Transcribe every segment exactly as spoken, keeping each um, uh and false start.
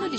ಬಾನುಲಿ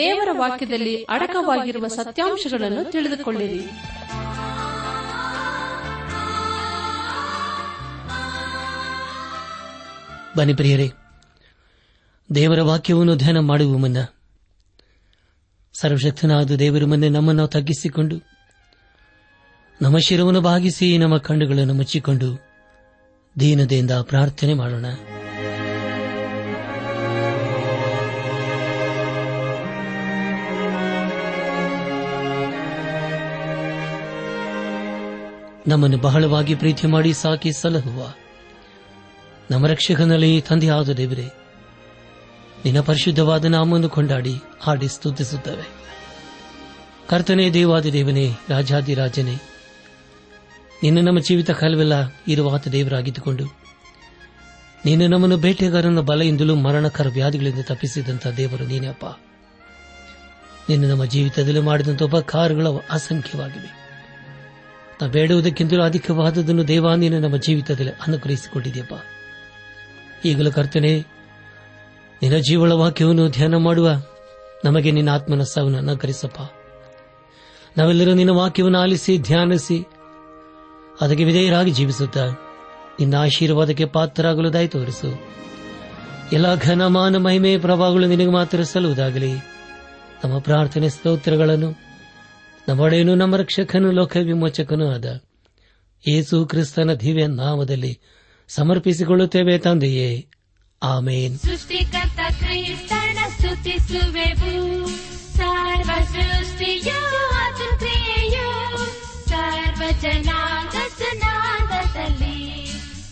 ದೇವರ ವಾಕ್ಯದಲ್ಲಿ ಅಡಕವಾಗಿರುವ ಸತ್ಯಾಂಶಗಳನ್ನು ತಿಳಿದುಕೊಳ್ಳಿರಿ. ಬನ್ನಿ ಪ್ರಿಯರೇ, ದೇವರ ವಾಕ್ಯವನ್ನು ಧ್ಯಾನ ಮಾಡುವ ಮುನ್ನ ಸರ್ವಶಕ್ತನಾದ ದೇವರ ಮುಂದೆ ನಮ್ಮನ್ನು ತಗ್ಗಿಸಿಕೊಂಡು, ನಮ್ಮ ಶಿರವನ್ನು ಭಾಗಿಸಿ, ನಮ್ಮ ಕಣ್ಣುಗಳನ್ನು ಮುಚ್ಚಿಕೊಂಡು ದೀನತೆಯಿಂದ ಪ್ರಾರ್ಥನೆ ಮಾಡೋಣ. ನಮ್ಮನ್ನು ಬಹಳವಾಗಿ ಪ್ರೀತಿ ಮಾಡಿ ಸಾಕಿ ಸಲಹುವ ನಮ್ಮ ರಕ್ಷಕನಲ್ಲಿ ತಂದೆಯಾದ ದೇವರೇ, ನಿನ್ನ ಪರಿಶುದ್ಧವಾದ ನಾಮವನ್ನು ಕೊಂಡಾಡಿ ಹಾಡಿ ಸ್ತುತಿಸುತ್ತವೆ. ಕರ್ತನೇ, ದೇವಾದಿ ದೇವನೇ, ರಾಜಾದಿ ರಾಜನೇ, ನಿನ್ನ ನಮ್ಮ ಜೀವಿತ ಕಾಲವೆಲ್ಲ ಇರುವ ಆತ ದೇವರಾಗಿದ್ದುಕೊಂಡು ನೀನು ನಮ್ಮನ್ನು ಬೇಟೆಗಾರನ ಬಲೆಯಿಂದಲೂ ಮರಣಕರ ವ್ಯಾಧಿಗಳಿಂದ ತಪ್ಪಿಸಿದಂಥ ದೇವರು ನೀನೇ ಅಪ್ಪ. ನಿನ್ನ ನಮ್ಮ ಜೀವಿತದಲ್ಲಿ ಮಾಡಿದಂಥ ಉಪಕಾರಗಳು ಅಸಂಖ್ಯವಾಗಿವೆ. ಬೇಡುವುದಕ್ಕಿಂತಲೂ ಅಧಿಕವಾದದನ್ನು ದೇವ ನೀನು ನಮ್ಮ ಜೀವಿತದಲ್ಲಿ ಅನುಗ್ರಹಿಸಿಕೊಂಡಿದೆಯಪ್ಪ. ಈಗಲೂ ಕರ್ತನೆ, ನಿನ್ನ ಜೀವಳ ವಾಕ್ಯವನ್ನು ಧ್ಯಾನ ಮಾಡುವ ನಮಗೆ ನಿನ್ನ ಆತ್ಮನ ಸಾವನ್ನು ಅನುಗ್ರಹಿಸಪ್ಪ. ನಾವೆಲ್ಲರೂ ನಿನ್ನ ವಾಕ್ಯವನ್ನು ಆಲಿಸಿ ಧ್ಯಾನಿಸಿ ಅದಕ್ಕೆ ವಿಧೇಯರಾಗಿ ಜೀವಿಸುತ್ತಾ ನಿನ್ನ ಆಶೀರ್ವಾದಕ್ಕೆ ಪಾತ್ರರಾಗಲು ದಯ ತೋರಿಸು. ಎಲ್ಲ ಘನಮಾನ ಮಹಿಮೆ ಪ್ರಭಾವಗಳು ನಿನಗೆ ಮಾತ್ರ ಸಲ್ಲುವುದಾಗಲಿ. ನಮ್ಮ ಪ್ರಾರ್ಥನೆ ಸ್ತೋತ್ರಗಳನ್ನು ನಮ್ಮೊಡೆಯನು ನಮ್ಮ ರಕ್ಷಕನು ಲೋಕ ವಿಮೋಚಕನೂ ಆದ ಯೇಸು ಕ್ರಿಸ್ತನ ದಿವ್ಯ ನಾಮದಲ್ಲಿ ಸಮರ್ಪಿಸಿಕೊಳ್ಳುತ್ತೇವೆ ತಂದೆಯೇ, ಆಮೇನ್. ಸೃಷ್ಟಿಕರ್ತ ಕ್ರಿಸ್ತನ ಸ್ತುತಿಸುವೆವು, ಸರ್ವ ಸೃಷ್ಟಿಯು ಆತನ ಕ್ರಿಯೆಯು, ಸರ್ವ ಜನಾಂಗದಲ್ಲಿ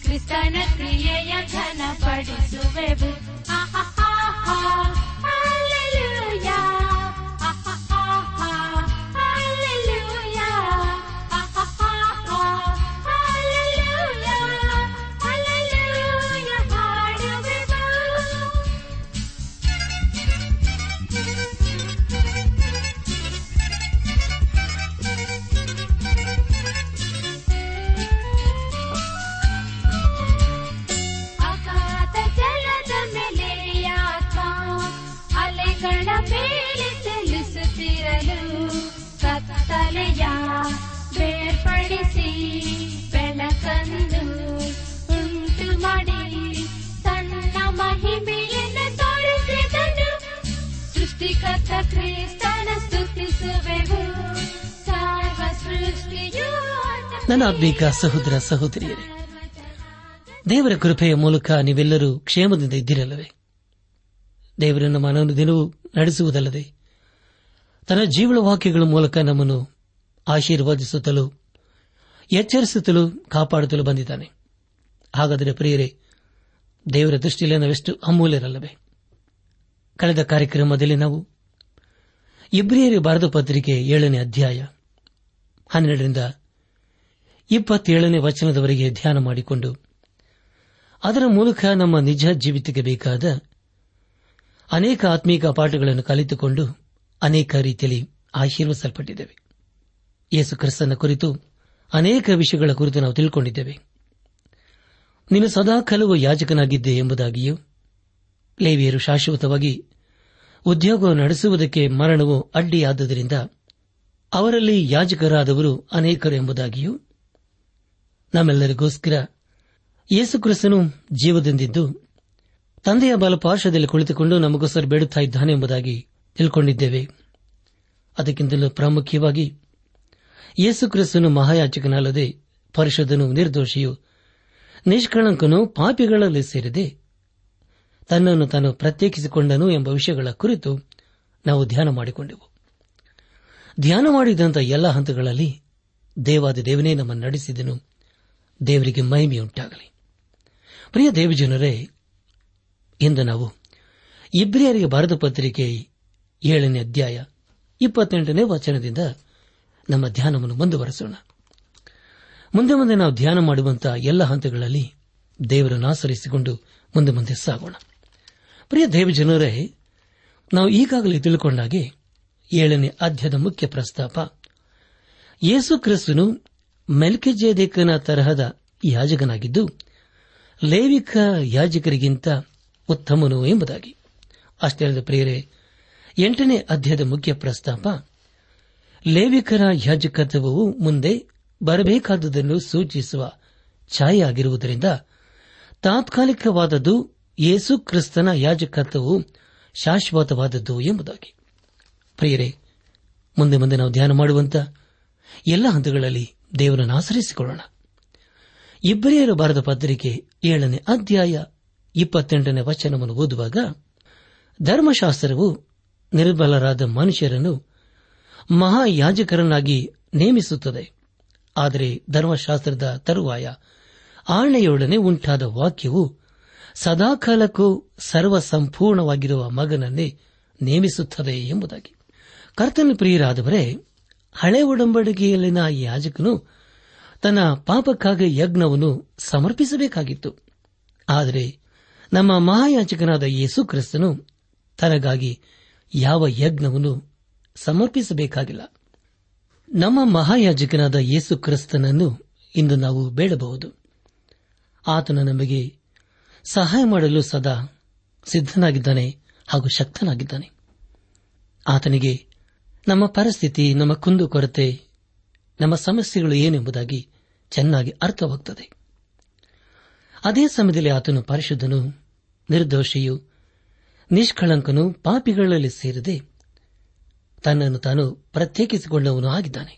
ಕ್ರಿಸ್ತನ ಕ್ರಿಯೆಯ ಘನ ಪಡಿಸುವೆವು. ನನ್ನ ಆತ್ಮೀಕ ಸಹೋದರ ಸಹೋದರಿಯರೇ, ದೇವರ ಕೃಪೆಯ ಮೂಲಕ ನೀವೆಲ್ಲರೂ ಕ್ಷೇಮದಿಂದ ಇದ್ದಿರಲ್ಲವೇ? ದೇವರು ನಮ್ಮ ಅನುದಿನವೂ ನಡೆಸುವುದಲ್ಲದೆ ತನ್ನ ಜೀವಳ ವಾಕ್ಯಗಳ ಮೂಲಕ ನಮ್ಮನ್ನು ಆಶೀರ್ವಾದಿಸುತ್ತಲೂ ಎಚ್ಚರಿಸುತ್ತಲೂ ಕಾಪಾಡುತ್ತಲೂ ಬಂದಿದ್ದಾನೆ. ಹಾಗಾದರೆ ಪ್ರಿಯರೇ, ದೇವರ ದೃಷ್ಟಿಯಲ್ಲಿ ನಾವೆಷ್ಟು ಅಮೂಲ್ಯರಲ್ಲವೇ? ಕಳೆದ ಕಾರ್ಯಕ್ರಮದಲ್ಲಿ ನಾವು ಇಬ್ರಿಯರಿಗೆ ಬರೆದ ಪತ್ರಿಕೆ ಏಳನೇ ಅಧ್ಯಾಯ ಹನ್ನೆರಡರಿಂದ ಇಪ್ಪತ್ತೇಳನೇ ವಚನದವರೆಗೆ ಧ್ಯಾನ ಮಾಡಿಕೊಂಡು ಅದರ ಮೂಲಕ ನಮ್ಮ ನಿಜ ಜೀವಿತಕ್ಕೆ ಬೇಕಾದ ಅನೇಕ ಆತ್ಮೀಕ ಪಾಠಗಳನ್ನು ಕಲಿತುಕೊಂಡು ಅನೇಕ ರೀತಿಯಲ್ಲಿ ಆಶೀರ್ವಸಲ್ಪಟ್ಟಿದ್ದೇವೆ. ಯೇಸು ಕ್ರಿಸ್ತನ ಕುರಿತು ಅನೇಕ ವಿಷಯಗಳ ಕುರಿತು ನಾವು ತಿಳ್ಕೊಂಡಿದ್ದೇವೆ. ನೀನು ಸದಾ ಕಾಲವೂ ಯಾಜಕನಾಗಿದ್ದೆ ಎಂಬುದಾಗಿಯೂ, ಲೇವಿಯರು ಶಾಶ್ವತವಾಗಿ ಉದ್ಯೋಗ ನಡೆಸುವುದಕ್ಕೆ ಮರಣವು ಅಡ್ಡಿಯಾದ್ದರಿಂದ ಅವರಲ್ಲಿ ಯಾಜಕರಾದವರು ಅನೇಕರು ಎಂಬುದಾಗಿಯೂ, ನಮ್ಮೆಲ್ಲರಿಗೋಸ್ಕರ ಯೇಸುಕ್ರಿಸ್ತನು ಜೀವದಿಂದಿದ್ದು ತಂದೆಯ ಬಲಪಾರ್ಶ್ವದಲ್ಲಿ ಕುಳಿತುಕೊಂಡು ನಮಗೋಸ್ಕರ ಬೇಡುತ್ತಾ ಇದ್ದಾನೆ ಎಂಬುದಾಗಿ ತಿಳ್ಕೊಂಡಿದ್ದೇವೆ. ಅದಕ್ಕಿಂತಲೂ ಪ್ರಾಮುಖ್ಯವಾಗಿ ಯೇಸುಕ್ರಿಸ್ತನು ಮಹಾಯಾಜಕನಲ್ಲದೆ ಪರಿಶುದ್ಧನೂ ನಿರ್ದೋಷಿಯೂ ನಿಷ್ಕಳಂಕನೂ ಪಾಪಿಗಳಲ್ಲಿ ಸೇರಿದೆ ತನ್ನನ್ನು ತಾನು ಪ್ರತ್ಯೇಕಿಸಿಕೊಂಡನು ಎಂಬ ವಿಷಯಗಳ ಕುರಿತು ನಾವು ಧ್ಯಾನ ಮಾಡಿಕೊಂಡೆವು. ಧ್ಯಾನ ಮಾಡಿದಂತಹ ಎಲ್ಲ ಹಂತಗಳಲ್ಲಿ ದೇವಾದಿ ದೇವನೇ ನಮ್ಮನ್ನು ನಡೆಸಿದನು. ದೇವರಿಗೆ ಮಹಿಮೆಯುಂಟಾಗಲಿ. ಪ್ರಿಯ ದೇವಜನರೇ, ಇಂದು ನಾವು ಇಬ್ರಿಯರಿಗೆ ಬರೆದ ಪತ್ರಿಕೆ ಏಳನೇ ಅಧ್ಯಾಯ ಇಪ್ಪತ್ತೆಂಟನೇ ವಚನದಿಂದ ನಮ್ಮ ಧ್ಯಾನವನ್ನು ಮುಂದುವರೆಸೋಣ. ಮುಂದೆ ಮುಂದೆ ನಾವು ಧ್ಯಾನ ಮಾಡುವಂತಹ ಎಲ್ಲ ಹಂತಗಳಲ್ಲಿ ದೇವರನ್ನು ಆಚರಿಸಿಕೊಂಡು ಮುಂದೆ ಮುಂದೆ ಸಾಗೋಣ. ಪ್ರಿಯ ದೇವಜನರೇ, ನಾವು ಈಗಾಗಲೇ ತಿಳ್ಕೊಂಡಾಗೆ ಏಳನೇ ಅಧ್ಯಾಯದ ಮುಖ್ಯ ಪ್ರಸ್ತಾಪ ಯೇಸು ಕ್ರಿಸ್ತನು ಮೆಲ್ಕಿಜೇದೇಕನ ತರಹದ ಯಾಜಕನಾಗಿದ್ದು ಲೇವಿಕ ಯಾಜಕರಿಗಿಂತ ಉತ್ತಮನು ಎಂಬುದಾಗಿ. ಅಷ್ಟೇ ಅಲ್ಲದೆ ಪ್ರಿಯರೇ, ಎಂಟನೇ ಅಧ್ಯಾಯದ ಮುಖ್ಯ ಪ್ರಸ್ತಾಪ ಲೇವಿಕರ ಯಾಜಕತ್ವವು ಮುಂದೆ ಬರಬೇಕಾದುದನ್ನು ಸೂಚಿಸುವ ಛಾಯೆಯಾಗಿರುವುದರಿಂದ ತಾತ್ಕಾಲಿಕವಾದದ್ದು, ಯೇಸು ಕ್ರಿಸ್ತನ ಯಾಜಕತ್ವವು ಶಾಶ್ವತವಾದದ್ದು ಎಂಬುದಾಗಿ. ಪ್ರಿಯರೇ, ಮುಂದೆ ಮುಂದೆ ನಾವು ಧ್ಯಾನ ಮಾಡುವಂತ ಎಲ್ಲ ಹಂತಗಳಲ್ಲಿ ದೇವರನ್ನು ಆಶ್ರಯಿಸಿಕೊಳ್ಳೋಣ. ಇಬ್ರಿಯರು ಬರೆದ ಪತ್ರಿಕೆ ಏಳನೇ ಅಧ್ಯಾಯ ಇಪ್ಪತ್ತೆಂಟನೇ ವಚನವನ್ನು ಓದುವಾಗ, ಧರ್ಮಶಾಸ್ತ್ರವು ನಿರ್ಬಲರಾದ ಮನುಷ್ಯರನ್ನು ಮಹಾಯಾಜಕರನ್ನಾಗಿ ನೇಮಿಸುತ್ತದೆ, ಆದರೆ ಧರ್ಮಶಾಸ್ತ್ರದ ತರುವಾಯ ಆಣೆಯೊಡನೆ ಉಂಟಾದ ವಾಕ್ಯವು ಸದಾಕಾಲಕ್ಕೂ ಸರ್ವಸಂಪೂರ್ಣವಾಗಿರುವ ಮಗನನ್ನೇ ನೇಮಿಸುತ್ತದೆ ಎಂಬುದಾಗಿ. ಕರ್ತನ ಪ್ರಿಯರಾದವರೇ, ಹಳೆ ಒಡಂಬಡಿಕೆಯಲ್ಲಿನ ಯಾಜಕನು ತನ್ನ ಪಾಪಕ್ಕಾಗಿ ಯಜ್ಞವನ್ನು ಸಮರ್ಪಿಸಬೇಕಾಗಿತ್ತು. ಆದರೆ ನಮ್ಮ ಮಹಾಯಾಜಕನಾದ ಯೇಸು ಕ್ರಿಸ್ತನು ತನಗಾಗಿ ಯಾವ ಯಜ್ಞವನ್ನು ಸಮರ್ಪಿಸಬೇಕಾಗಿಲ್ಲ. ನಮ್ಮ ಮಹಾಯಾಜಕನಾದ ಯೇಸು ಕ್ರಿಸ್ತನನ್ನು ಇಂದು ನಾವು ಬೇಡಬಹುದು. ಆತನು ನಮಗೆ ಸಹಾಯ ಮಾಡಲು ಸದಾ ಸಿದ್ಧನಾಗಿದ್ದಾನೆ ಹಾಗೂ ಶಕ್ತನಾಗಿದ್ದಾನೆ. ಆತನಿಗೆ ನಮ್ಮ ಪರಿಸ್ಥಿತಿ, ನಮ್ಮ ಕುಂದುಕೊರತೆ, ನಮ್ಮ ಸಮಸ್ಯೆಗಳು ಏನೆಂಬುದಾಗಿ ಚೆನ್ನಾಗಿ ಅರ್ಥವಾಗುತ್ತದೆ. ಅದೇ ಸಮಯದಲ್ಲಿ ಆತನು ಪರಿಶುದ್ಧನು, ನಿರ್ದೋಷಿಯು, ನಿಷ್ಕಳಂಕನು, ಪಾಪಿಗಳಲ್ಲಿ ಸೇರದೆ ತನ್ನನ್ನು ತಾನು ಪ್ರತ್ಯೇಕಿಸಿಕೊಂಡವನು ಆಗಿದ್ದಾನೆ.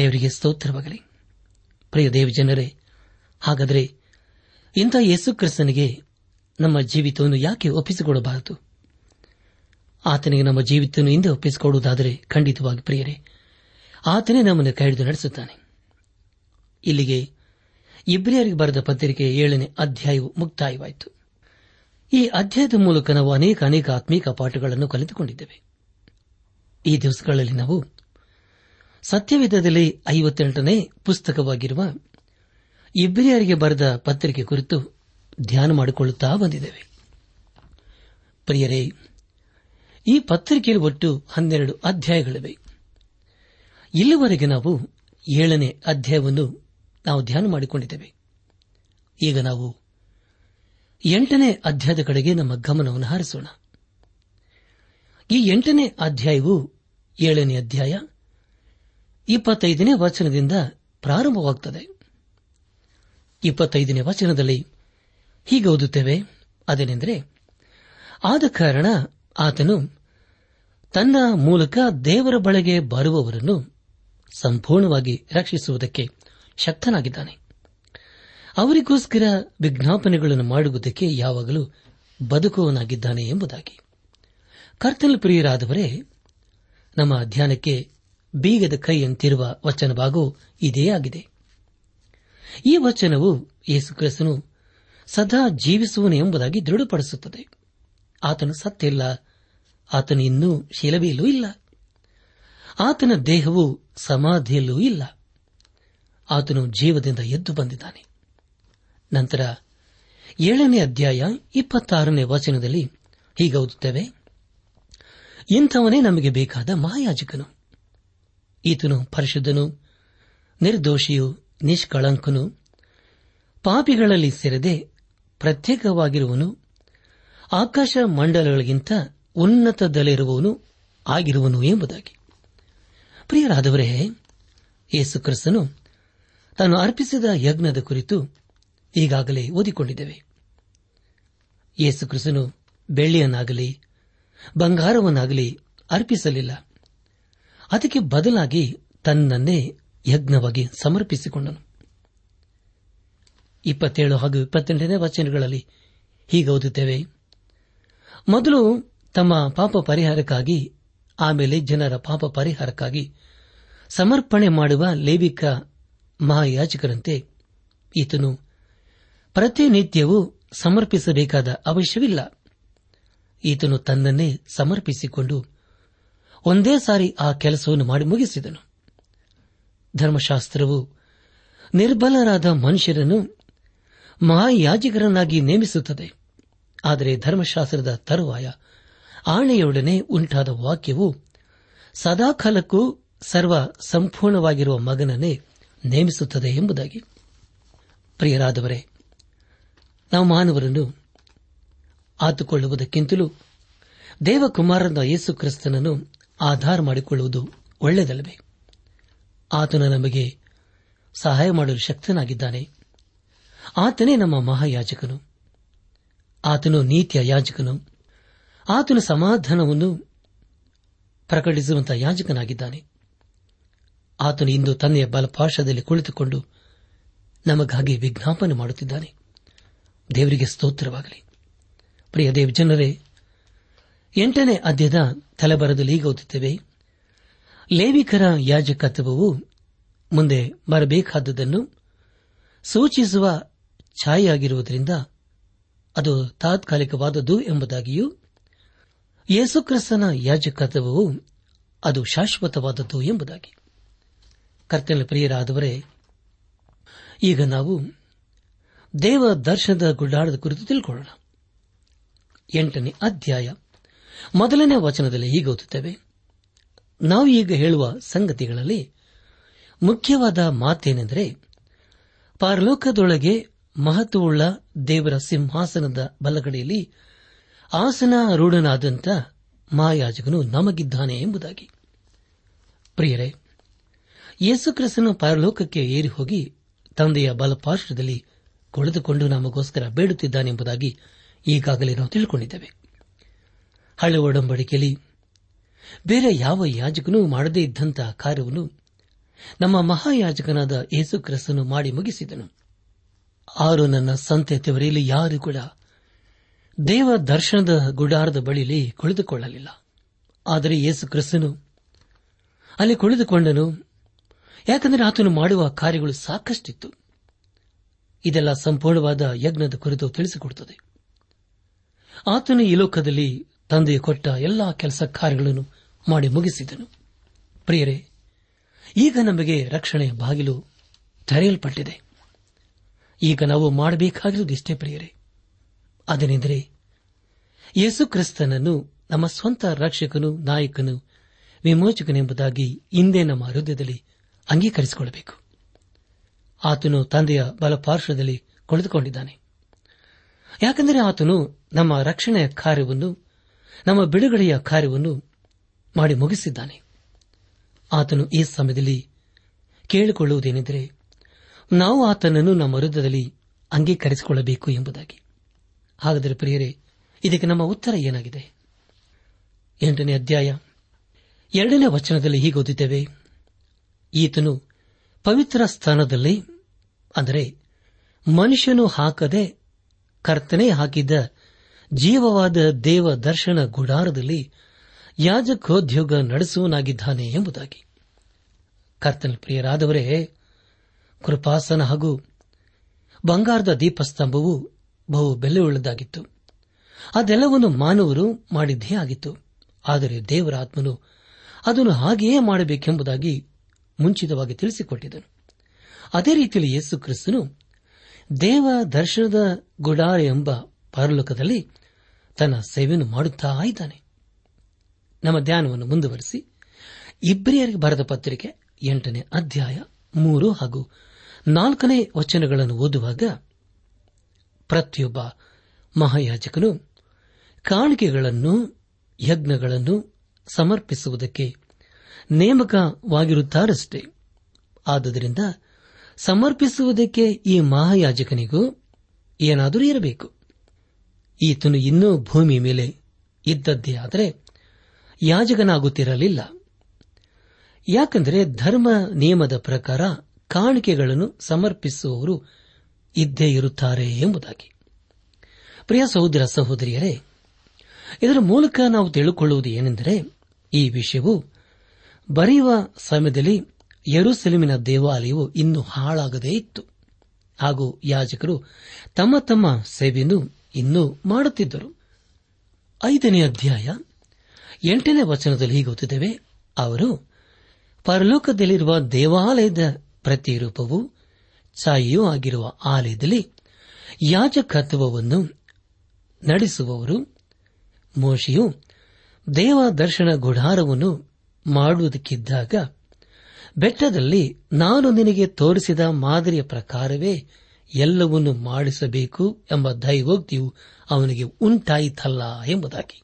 ದೇವರಿಗೆ ಸ್ತೋತ್ರವಾಗಲಿ. ಪ್ರಿಯ ದೇವಜನರೇ, ಹಾಗಾದರೆ ಇಂಥ ಯೇಸುಕ್ರಿಸ್ತನಿಗೆ ನಮ್ಮ ಜೀವಿತವನ್ನು ಯಾಕೆ ಒಪ್ಪಿಸಿಕೊಡಬಾರದು? ಆತನಿಗೆ ನಮ್ಮ ಜೀವಿತವನ್ನು ಹಿಂದೆ ಒಪ್ಪಿಸಿಕೊಡುವುದಾದರೆ ಖಂಡಿತವಾಗಿ ಪ್ರಿಯರೇ, ಆತನೇ ನಮ್ಮನ್ನು ಕೈ ಹಿಡಿದು ನಡೆಸುತ್ತಾನೆ. ಇಲ್ಲಿಗೆ ಇಬ್ರಿಯರಿಗೆ ಬರೆದ ಪತ್ರಿಕೆ ಏಳನೇ ಅಧ್ಯಾಯವು ಮುಕ್ತಾಯವಾಯಿತು. ಈ ಅಧ್ಯಾಯದ ಮೂಲಕ ನಾವು ಅನೇಕ ಅನೇಕ ಆತ್ಮೀಕ ಪಾಠಗಳನ್ನು ಕಲಿತುಕೊಂಡಿದ್ದೇವೆ. ಈ ದಿವಸಗಳಲ್ಲಿ ನಾವು ಸತ್ಯವೇದದಲ್ಲಿ ಐವತ್ತೆಂಟನೇ ಪುಸ್ತಕವಾಗಿರುವ ಇಬ್ರಿಯರಿಗೆ ಬರೆದ ಪತ್ರಿಕೆ ಕುರಿತು ಧ್ಯಾನ ಮಾಡಿಕೊಳ್ಳುತ್ತಾ ಬಂದಿದ್ದೇವೆ. ಪ್ರಿಯರೇ, ಈ ಪತ್ರಿಕೆಯಲ್ಲಿ ಒಟ್ಟು ಹನ್ನೆರಡು ಅಧ್ಯಾಯಗಳಿವೆ. ಇಲ್ಲಿವರೆಗೆ ನಾವು ಏಳನೇ ಅಧ್ಯಾಯವನ್ನು ನಾವು ಧ್ಯಾನ ಮಾಡಿಕೊಂಡಿದ್ದೇವೆ. ಈಗ ನಾವು ಎಂಟನೇ ಅಧ್ಯಾಯದ ಕಡೆಗೆ ನಮ್ಮ ಗಮನವನ್ನು ಹಾರಿಸೋಣ. ಈ ಎಂಟನೇ ಅಧ್ಯಾಯವು ಏಳನೇ ಅಧ್ಯಾಯ ಇಪ್ಪತ್ತೈದನೇ ವಚನದಿಂದ ಪ್ರಾರಂಭವಾಗುತ್ತದೆ. ಇಪ್ಪತ್ತೈದನೇ ವಚನದಲ್ಲಿ ಹೀಗೆ ಓದುತ್ತೇವೆ, ಅದೇನೆಂದರೆ, ಆದ ಕಾರಣ ಆತನು ತನ್ನ ಮೂಲಕ ದೇವರ ಬಳಿಗೆ ಬರುವವರನ್ನು ಸಂಪೂರ್ಣವಾಗಿ ರಕ್ಷಿಸುವುದಕ್ಕೆ ಶಕ್ತನಾಗಿದ್ದಾನೆ. ಅವರಿಗೋಸ್ಕರ ವಿಜ್ಞಾಪನೆಗಳನ್ನು ಮಾಡುವುದಕ್ಕೆ ಯಾವಾಗಲೂ ಬದುಕುವನಾಗಿದ್ದಾನೆ ಎಂಬುದಾಗಿ. ಕರ್ತನ ಪ್ರಿಯರಾದವರೇ, ನಮ್ಮ ಧ್ಯಾನಕ್ಕೆ ಬೀಗದ ಕೈಯಂತಿರುವ ವಚನವಾಗೂ ಇದೇ ಆಗಿದೆ. ಈ ವಚನವು ಯೇಸುಕ್ರಿಸ್ತನು ಸದಾ ಜೀವಿಸುವನು ಎಂಬುದಾಗಿ ದೃಢಪಡಿಸುತ್ತದೆ. ಆತನು ಸತ್ತಿಲ್ಲ, ಆತನು ಇನ್ನೂ ಶಿಲುಬೆಯಲ್ಲೂ ಇಲ್ಲ, ಆತನ ದೇಹವು ಸಮಾಧಿಯಲ್ಲೂ ಇಲ್ಲ, ಆತನು ಜೀವದಿಂದ ಎದ್ದು ಬಂದಿದ್ದಾನೆ. ನಂತರ ಏಳನೇ ಅಧ್ಯಾಯ ಇಪ್ಪತ್ತಾರನೇ ವಚನದಲ್ಲಿ ಹೀಗೆ ಓದುತ್ತೇವೆ, ಇಂಥವನೇ ನಮಗೆ ಬೇಕಾದ ಮಹಾಯಾಜಕನು, ಈತನು ಪರಿಶುದ್ಧನು, ನಿರ್ದೋಷಿಯು, ನಿಷ್ಕಳಂಕನು, ಪಾಪಿಗಳಲ್ಲಿ ಸೇರದೆ ಪ್ರತ್ಯೇಕವಾಗಿರುವನು, ಆಕಾಶ ಮಂಡಲಗಳಿಗಿಂತ ಉನ್ನತದಲ್ಲಿರುವವನು ಆಗಿರುವನು ಎಂಬುದಾಗಿ. ಪ್ರಿಯರಾದವರೇ, ಯೇಸುಕ್ರಿಸ್ತನು ತಾನು ಅರ್ಪಿಸಿದ ಯಜ್ಞದ ಕುರಿತು ಈಗಾಗಲೇ ಓದಿಕೊಂಡಿದ್ದೇವೆ. ಯೇಸುಕ್ರಿಸ್ತನು ಬೆಳ್ಳಿಯನ್ನಾಗಲಿ ಬಂಗಾರವನ್ನಾಗಲಿ ಅರ್ಪಿಸಲಿಲ್ಲ, ಅದಕ್ಕೆ ಬದಲಾಗಿ ತನ್ನನ್ನೇ ಯಜ್ಞವಾಗಿ ಸಮರ್ಪಿಸಿಕೊಂಡನು. ಇಪ್ಪತ್ತೇಳು ಹಾಗೂ ಇಪ್ಪತ್ತೆಂಟನೇ ವಚನಗಳಲ್ಲಿ ಹೀಗೆ ಓದುತ್ತೇವೆ, ಮೊದಲು ತಮ್ಮ ಪಾಪ ಪರಿಹಾರಕ್ಕಾಗಿ, ಆಮೇಲೆ ಜನರ ಪಾಪ ಪರಿಹಾರಕ್ಕಾಗಿ ಸಮರ್ಪಣೆ ಮಾಡುವ ಲೇವಿಕ ಮಹಾಯಾಜಕರಂತೆ ಈತನು ಪ್ರತಿನಿತ್ಯವೂ ಸಮರ್ಪಿಸಬೇಕಾದ ಅವಶ್ಯವಿಲ್ಲ. ಈತನು ತನ್ನನ್ನೇ ಸಮರ್ಪಿಸಿಕೊಂಡು ಒಂದೇ ಸಾರಿ ಆ ಕೆಲಸವನ್ನು ಮಾಡಿ ಮುಗಿಸಿದನು. ಧರ್ಮಶಾಸ್ತ್ರವು ನಿರ್ಬಲರಾದ ಮನುಷ್ಯರನ್ನು ಮಹಾಯಾಜಕರನ್ನಾಗಿ ನೇಮಿಸುತ್ತದೆ. ಆದರೆ ಧರ್ಮಶಾಸ್ತ್ರದ ತರುವಾಯ ಆಣೆಯೊಡನೆ ಉಂಟಾದ ವಾಕ್ಯವು ಸದಾಕಾಲಕ್ಕೂ ಸರ್ವ ಸಂಪೂರ್ಣವಾಗಿರುವ ಮಗನನ್ನೇ ನೇಮಿಸುತ್ತದೆ ಎಂಬುದಾಗಿ. ಪ್ರಿಯರಾದವರೇ, ನಾವು ಮಾನವರನ್ನು ಆತುಕೊಳ್ಳುವುದಕ್ಕಿಂತಲೂ ದೇವಕುಮಾರನ ಯೇಸು ಕ್ರಿಸ್ತನನ್ನು ಆಧಾರ ಮಾಡಿಕೊಳ್ಳುವುದು ಒಳ್ಳೆಯದಲ್ಲವೇ? ಆತನು ನಮಗೆ ಸಹಾಯ ಮಾಡಲು ಶಕ್ತನಾಗಿದ್ದಾನೆ. ಆತನೇ ನಮ್ಮ ಮಹಾಯಾಜಕನು, ಆತನು ನೀತಿಯ ಯಾಜಕನು, ಆತನು ಸಮಾಧಾನವನ್ನು ಪ್ರಕಟಿಸುವಂತಹ ಯಾಜಕನಾಗಿದ್ದಾನೆ. ಆತನು ಇಂದು ತನ್ನೆಯ ಬಲಪಾಶದಲ್ಲಿ ಕುಳಿತುಕೊಂಡು ನಮಗಾಗಿ ವಿಜ್ಞಾಪನೆ ಮಾಡುತ್ತಿದ್ದಾನೆ. ದೇವರಿಗೆ ಸ್ತೋತ್ರವಾಗಲಿ. ಪ್ರಿಯ ದೇವ್ ಜನರೇ, ಎಂಟನೇ ಅಧ್ಯಾಯದ ತಲೆಬರದಲ್ಲಿ ಈಗ ಓದುತ್ತೇವೆ, ಲೇವಿಕರ ಯಾಜಕತ್ವವು ಮುಂದೆ ಬರಬೇಕಾದದನ್ನು ಸೂಚಿಸುವ ಛಾಯೆಯಾಗಿರುವುದರಿಂದ ಅದು ತಾತ್ಕಾಲಿಕವಾದದ್ದು ಎಂಬುದಾಗಿಯೂ, ಯೇಸುಕ್ರಿಸ್ತನ ಯಾಜಕತ್ವವು ಅದು ಶಾಶ್ವತವಾದದ್ದು ಎಂಬುದಾಗಿ. ಕರ್ತನ ಪ್ರಿಯರಾದವರೇ, ಈಗ ನಾವು ದೇವ ದರ್ಶನದ ಗುಡ್ಡಾಡದ ಕುರಿತು ತಿಳ್ಕೊಳ್ಳೋಣ. ಎಂಟನೇ ಅಧ್ಯಾಯ ಮೊದಲನೇ ವಚನದಲ್ಲಿ ಹೀಗೆ ಓದುತ್ತೇವೆ, ನಾವು ಈಗ ಹೇಳುವ ಸಂಗತಿಗಳಲ್ಲಿ ಮುಖ್ಯವಾದ ಮಾತೇನೆಂದರೆ, ಪರಲೋಕದೊಳಗೆ ಮಹತ್ವವುಳ್ಳ ದೇವರ ಸಿಂಹಾಸನದ ಬಲಗಡೆಯಲ್ಲಿ ಆಸನ ರೂಢನಾದಂಥ ಮಹಾಯಾಜಕನು ನಮಗಿದ್ದಾನೆ ಎಂಬುದಾಗಿ. ಪ್ರಿಯರೇ, ಯೇಸುಕ್ರಿಸ್ತನು ಪರಲೋಕಕ್ಕೆ ಏರಿ ಹೋಗಿ ತಂದೆಯ ಬಲಪಾರ್ಶ್ವದಲ್ಲಿ ಕುಳಿತುಕೊಂಡು ನಮಗೋಸ್ಕರ ಬೇಡುತ್ತಿದ್ದಾನೆಂಬುದಾಗಿ ಈಗಾಗಲೇ ನಾವು ತಿಳಿದುಕೊಂಡಿದ್ದೇವೆ. ಹಳೆ ಒಡಂಬಡಿಕೆಯಲ್ಲಿ ಬೇರೆ ಯಾವ ಯಾಜಕನೂ ಮಾಡದೇ ಇದ್ದಂತಹ ಕಾರ್ಯವನ್ನು ನಮ್ಮ ಮಹಾಯಾಜಕನಾದ ಯೇಸುಕ್ರಿಸ್ತನು ಮಾಡಿ ಮುಗಿಸಿದನು. ಆರು ನನ್ನ ಸಂತತಿಯವರಲ್ಲಿ ಯಾರೂ ಕೂಡ ದೇವ ದರ್ಶನದ ಗುಡಾರದ ಬಳಿಯಲ್ಲಿ ಕುಳಿತುಕೊಳ್ಳಲಿಲ್ಲ. ಆದರೆ ಯೇಸುಕ್ರಿಸ್ತನು ಅಲ್ಲಿ ಕುಳಿತುಕೊಂಡನು, ಯಾಕೆಂದರೆ ಆತನು ಮಾಡುವ ಕಾರ್ಯಗಳು ಸಾಕಷ್ಟಿತ್ತು. ಇದೆಲ್ಲ ಸಂಪೂರ್ಣವಾದ ಯಜ್ಞದ ಕುರಿತು ತಿಳಿಸಿಕೊಡುತ್ತದೆ. ಆತನು ಈ ಲೋಕದಲ್ಲಿ ತಂದೆ ಕೊಟ್ಟ ಎಲ್ಲಾ ಕೆಲಸ ಕಾರ್ಯಗಳನ್ನು ಮಾಡಿ ಮುಗಿಸಿದನು. ಪ್ರಿಯರೇ, ಈಗ ನಮಗೆ ರಕ್ಷಣೆ ಬಾಗಿಲು ತೆರೆಯಲ್ಪಟ್ಟಿದೆ. ಈಗ ನಾವು ಮಾಡಬೇಕಾಗಿರುವುದು ಇಷ್ಟೇ ಪ್ರಿಯರೇ, ಅದನೆಂದರೆ ಯೇಸುಕ್ರಿಸ್ತನನ್ನು ನಮ್ಮ ಸ್ವಂತ ರಕ್ಷಕನು, ನಾಯಕನು, ವಿಮೋಚಕನೆಂಬುದಾಗಿ ಇಂದೇ ನಮ್ಮ ಹೃದಯದಲ್ಲಿ ಅಂಗೀಕರಿಸಿಕೊಳ್ಳಬೇಕು. ಆತನು ತಂದೆಯ ಬಲಪಾರ್ಶ್ವದಲ್ಲಿ ಕುಳಿತುಕೊಂಡಿದ್ದಾನೆ, ಯಾಕೆಂದರೆ ಆತನು ನಮ್ಮ ರಕ್ಷಣೆಯ ಕಾರ್ಯವನ್ನು, ನಮ್ಮ ಬಿಡುಗಡೆಯ ಕಾರ್ಯವನ್ನು ಮಾಡಿ ಮುಗಿಸಿದ್ದಾನೆ. ಆತನು ಈ ಸಮಯದಲ್ಲಿ ಕೇಳಿಕೊಳ್ಳುವುದೇನೆಂದರೆ, ನಾವು ಆತನನ್ನು ನಮ್ಮ ಹೃದಯದಲ್ಲಿ ಅಂಗೀಕರಿಸಿಕೊಳ್ಳಬೇಕು ಎಂಬುದಾಗಿ. ಹಾಗಾದರೆ ಪ್ರಿಯರೇ, ಇದಕ್ಕೆ ನಮ್ಮ ಉತ್ತರ ಏನಾಗಿದೆ? ಎಂಟನೇ ಅಧ್ಯಾಯ ಎರಡನೇ ವಚನದಲ್ಲಿ ಹೀಗೆ ಓದಿದ್ದೇವೆ, ಈತನು ಪವಿತ್ರ ಸ್ಥಾನದಲ್ಲಿ, ಅಂದರೆ ಮನುಷ್ಯನು ಹಾಕದೆ ಕರ್ತನೇ ಹಾಕಿದ್ದ ಜೀವವಾದ ದೇವ ದರ್ಶನ ಗುಡಾರದಲ್ಲಿ ಯಾಜಕೋದ್ಯೋಗ ನಡೆಸುವನಾಗಿದ್ದಾನೆ ಎಂಬುದಾಗಿ. ಕರ್ತನ ಪ್ರಿಯರಾದವರೇ, ಕೃಪಾಸನ ಹಾಗೂ ಬಂಗಾರದ ದೀಪಸ್ತಂಭವು ಬಹು ಬೆಲೆಯುಳ್ಳದಾಗಿತ್ತು. ಅದೆಲ್ಲವನ್ನು ಮಾನವರು ಮಾಡಿದ್ದೇ ಆಗಿತ್ತು. ಆದರೆ ದೇವರ ಆತ್ಮನು ಅದನ್ನು ಹಾಗೆಯೇ ಮಾಡಬೇಕೆಂಬುದಾಗಿ ಮುಂಚಿತವಾಗಿ ತಿಳಿಸಿಕೊಟ್ಟಿದ್ದನು. ಅದೇ ರೀತಿಯಲ್ಲಿ ಯೇಸು ಕ್ರಿಸ್ತನು ದೇವ ದರ್ಶನದ ಗುಡಾರ ಎಂಬ ಪರಲೋಕದಲ್ಲಿ ತನ್ನ ಸೇವೆಯನ್ನು ಮಾಡುತ್ತಾ ಇದ್ದಾನೆ. ನಮ್ಮ ಧ್ಯಾನವನ್ನು ಮುಂದುವರೆಸಿ ಇಬ್ರಿಯರಿಗೆ ಬರೆದ ಪತ್ರಿಕೆ ಎಂಟನೇ ಅಧ್ಯಾಯ ಮೂರು ಹಾಗೂ ನಾಲ್ಕನೇ ವಚನಗಳನ್ನು ಓದುವಾಗ, ಪ್ರತಿಯೊಬ್ಬ ಮಹಾಯಾಜಕನು ಕಾಣಿಕೆಗಳನ್ನು ಯಜ್ಞಗಳನ್ನು ಸಮರ್ಪಿಸುವುದಕ್ಕೆ ನೇಮಕವಾಗಿರುತ್ತಾರಷ್ಟೇ. ಆದುದರಿಂದ ಸಮರ್ಪಿಸುವುದಕ್ಕೆ ಈ ಮಹಾಯಾಜಕನಿಗೂ ಏನಾದರೂ ಇರಬೇಕು. ಈತನು ಇನ್ನೂ ಭೂಮಿ ಮೇಲೆ ಇದ್ದದ್ದೇ ಆದರೆ ಯಾಜಕನಾಗುತ್ತಿರಲಿಲ್ಲ. ಯಾಕೆಂದರೆ ಧರ್ಮ ನಿಯಮದ ಪ್ರಕಾರ ಕಾಣಿಕೆಗಳನ್ನು ಸಮರ್ಪಿಸುವವರು ಇದ್ದೇ ಇರುತ್ತಾರೆ ಎಂಬುದಾಗಿ. ಪ್ರಿಯ ಸಹೋದರ ಸಹೋದರಿಯರೇ, ಇದರ ಮೂಲಕ ನಾವು ತಿಳಿದುಕೊಳ್ಳುವುದು ಏನೆಂದರೆ, ಈ ವಿಷಯವು ಬರೆಯುವ ಸಮಯದಲ್ಲಿ ಯೆರೂಸಲೇಮಿನ ದೇವಾಲಯವು ಇನ್ನೂ ಹಾಳಾಗದೇ ಇತ್ತು ಹಾಗೂ ಯಾಜಕರು ತಮ್ಮ ತಮ್ಮ ಸೇವೆಯನ್ನು ಇನ್ನೂ ಮಾಡುತ್ತಿದ್ದರು. ಐದನೇ ಅಧ್ಯಾಯ ಎಂಟನೇ ವಚನದಲ್ಲಿ ಹೀಗೆ ಓದುತ್ತೇವೆ, ಅವರು ಪರಲೋಕದಲ್ಲಿರುವ ದೇವಾಲಯದ ಪ್ರತಿರೂಪವೂ ಛಾಯೆಯೂ ಆಗಿರುವ ಆಲಯದಲ್ಲಿ ಯಾಜಕತ್ವವನ್ನು ನಡೆಸುವವರು. ಮೋಶೆಯು ದೇವ ದರ್ಶನ ಗುಡಾರವನ್ನು ಮಾಡುವುದಕ್ಕಿದ್ದಾಗ ಬೆಟ್ಟದಲ್ಲಿ ನಾನು ನಿನಗೆ ತೋರಿಸಿದ ಮಾದರಿಯ ಪ್ರಕಾರವೇ ಎಲ್ಲವನ್ನೂ ಮಾಡಿಸಬೇಕು ಎಂಬ ದೈವೋಕ್ತಿಯು ಅವನಿಗೆ ಉಂಟಾಯಿತಲ್ಲ ಎಂಬುದಾಗಿ.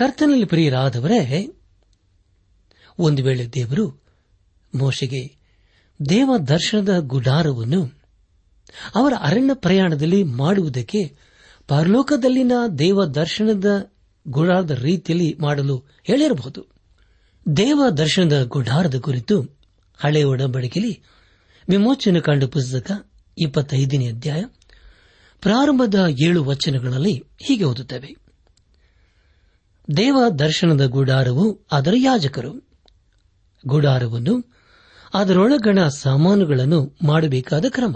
ಕರ್ತನಲ್ಲಿ ಪ್ರಿಯರಾದವರೇ, ಒಂದು ವೇಳೆ ದೇವರು ಮೋಶೆಗೆ ದೇವ ದರ್ಶನದ ಗುಡಾರವನ್ನು ಅವರ ಅರಣ್ಯ ಪ್ರಯಾಣದಲ್ಲಿ ಮಾಡುವುದಕ್ಕೆ ಪರಲೋಕದಲ್ಲಿನ ದೇವ ದರ್ಶನದ ಗುಡಾರದ ರೀತಿಯಲ್ಲಿ ಮಾಡಲು ಹೇಳಿರಬಹುದು. ದೇವ ದರ್ಶನದ ಗುಡಾರದ ಕುರಿತು ಹಳೆಯ ಒಡಂಬಡಿಕೆಯಲ್ಲಿ ವಿಮೋಚನೆ ಕಂಡ ಪುಸ್ತಕ ಇಪ್ಪತ್ತೈದನೇ ಅಧ್ಯಾಯ ಪ್ರಾರಂಭದ ಏಳು ವಚನಗಳಲ್ಲಿ ಹೀಗೆ ಓದುತ್ತವೆ, ದೇವ ದರ್ಶನದ ಗುಡಾರವು ಅದರ ಯಾಜಕರು. ಗುಡಾರವನ್ನು ಅದರೊಳಗಣ ಸಾಮಾನುಗಳನ್ನು ಮಾಡಬೇಕಾದ ಕ್ರಮ.